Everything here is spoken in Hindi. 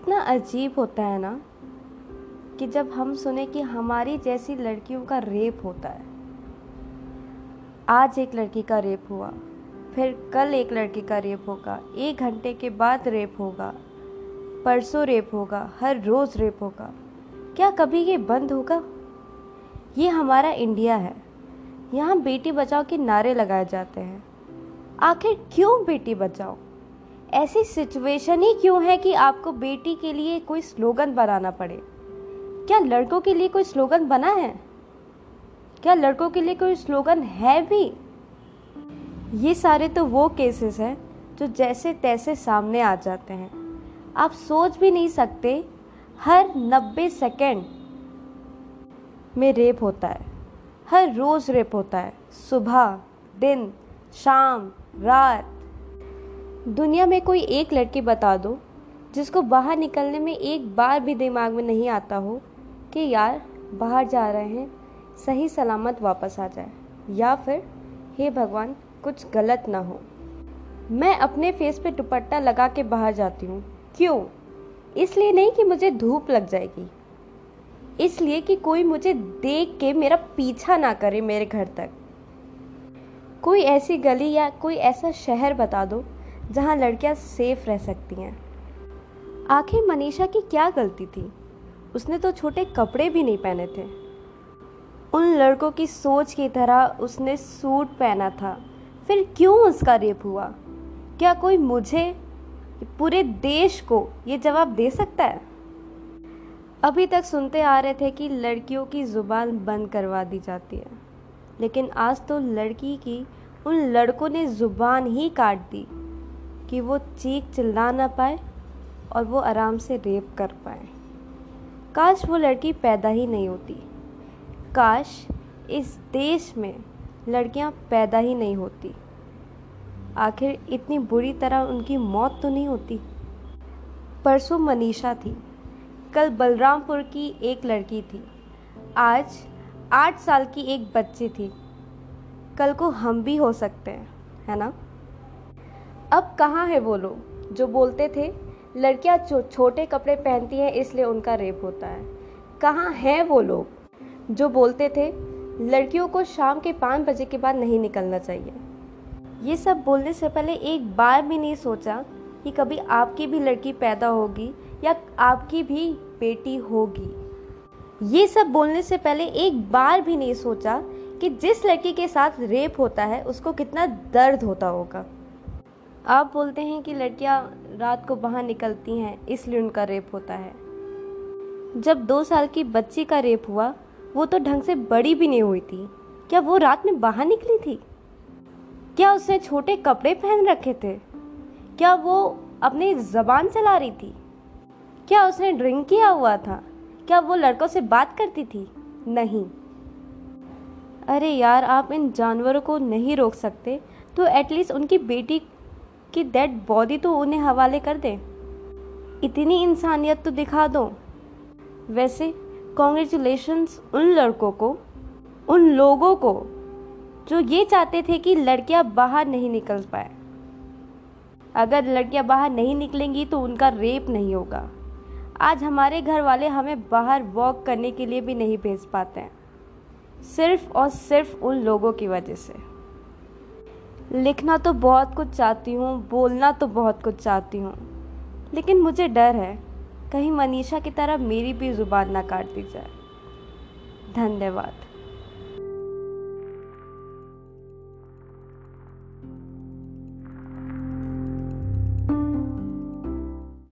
कितना अजीब होता है ना कि जब हम सुने कि हमारी जैसी लड़कियों का रेप होता है। आज एक लड़की का रेप हुआ, फिर कल एक लड़की का रेप होगा, एक घंटे के बाद रेप होगा, परसों रेप होगा, हर रोज़ रेप होगा। क्या कभी ये बंद होगा? ये हमारा इंडिया है, यहाँ बेटी बचाओ के नारे लगाए जाते हैं। आखिर क्यों बेटी बचाओ? ऐसी सिचुएशन ही क्यों है कि आपको बेटी के लिए कोई स्लोगन बनाना पड़े? क्या लड़कों के लिए कोई स्लोगन बना है? क्या लड़कों के लिए कोई स्लोगन है भी? ये सारे तो वो केसेस हैं जो जैसे तैसे सामने आ जाते हैं। आप सोच भी नहीं सकते, हर 90 सेकेंड में रेप होता है, हर रोज़ रेप होता है, सुबह, दिन, शाम, रात। दुनिया में कोई एक लड़की बता दो जिसको बाहर निकलने में एक बार भी दिमाग में नहीं आता हो कि यार बाहर जा रहे हैं, सही सलामत वापस आ जाए, या फिर हे भगवान कुछ गलत ना हो। मैं अपने फेस पे दुपट्टा लगा के बाहर जाती हूँ। क्यों? इसलिए नहीं कि मुझे धूप लग जाएगी, इसलिए कि कोई मुझे देख के मेरा पीछा ना करे मेरे घर तक। कोई ऐसी गली या कोई ऐसा शहर बता दो जहाँ लड़कियाँ सेफ रह सकती हैं। आखिर मनीषा की क्या गलती थी? उसने तो छोटे कपड़े भी नहीं पहने थे। उन लड़कों की सोच की तरह उसने सूट पहना था, फिर क्यों उसका रेप हुआ? क्या कोई मुझे, पूरे देश को ये जवाब दे सकता है? अभी तक सुनते आ रहे थे कि लड़कियों की ज़ुबान बंद करवा दी जाती है, लेकिन आज तो लड़की की उन लड़कों ने ज़ुबान ही काट दी कि वो चीख चिल्ला ना पाए और वो आराम से रेप कर पाए। काश वो लड़की पैदा ही नहीं होती। काश इस देश में लड़कियां पैदा ही नहीं होती। आखिर इतनी बुरी तरह उनकी मौत तो नहीं होती। परसों मनीषा थी, कल बलरामपुर की एक लड़की थी, आज 8 साल की एक बच्ची थी, कल को हम भी हो सकते हैं, है ना? अब कहाँ है वो लोग जो बोलते थे लड़कियाँ छोटे कपड़े पहनती हैं इसलिए उनका रेप होता है? कहाँ हैं वो लोग जो बोलते थे लड़कियों को शाम के 5 बजे के बाद नहीं निकलना चाहिए? ये सब बोलने से पहले एक बार भी नहीं सोचा कि कभी आपकी भी लड़की पैदा होगी या आपकी भी बेटी होगी? ये सब बोलने से पहले एक बार भी नहीं सोचा कि जिस लड़की के साथ रेप होता है उसको कितना दर्द होता होगा? आप बोलते हैं कि लड़कियां रात को बाहर निकलती हैं इसलिए उनका रेप होता है। जब 2 साल की बच्ची का रेप हुआ, वो तो ढंग से बड़ी भी नहीं हुई थी। क्या वो रात में बाहर निकली थी? क्या उसने छोटे कपड़े पहन रखे थे? क्या वो अपनी ज़बान चला रही थी? क्या उसने ड्रिंक किया हुआ था? क्या वो लड़कों से बात करती थी? नहीं। अरे यार, आप इन जानवरों को नहीं रोक सकते तो एटलीस्ट उनकी बेटी कि डेड बॉडी तो उन्हें हवाले कर दें। इतनी इंसानियत तो दिखा दो। वैसे कॉन्ग्रेचुलेशंस उन लड़कों को, उन लोगों को जो ये चाहते थे कि लड़कियां बाहर नहीं निकल पाए। अगर लड़कियां बाहर नहीं निकलेंगी तो उनका रेप नहीं होगा। आज हमारे घर वाले हमें बाहर वॉक करने के लिए भी नहीं भेज पाते हैं, सिर्फ और सिर्फ उन लोगों की वजह से। लिखना तो बहुत कुछ चाहती हूँ, बोलना तो बहुत कुछ चाहती हूँ, लेकिन मुझे डर है कहीं मनीषा की तरह मेरी भी ज़ुबान ना काट दी जाए। धन्यवाद।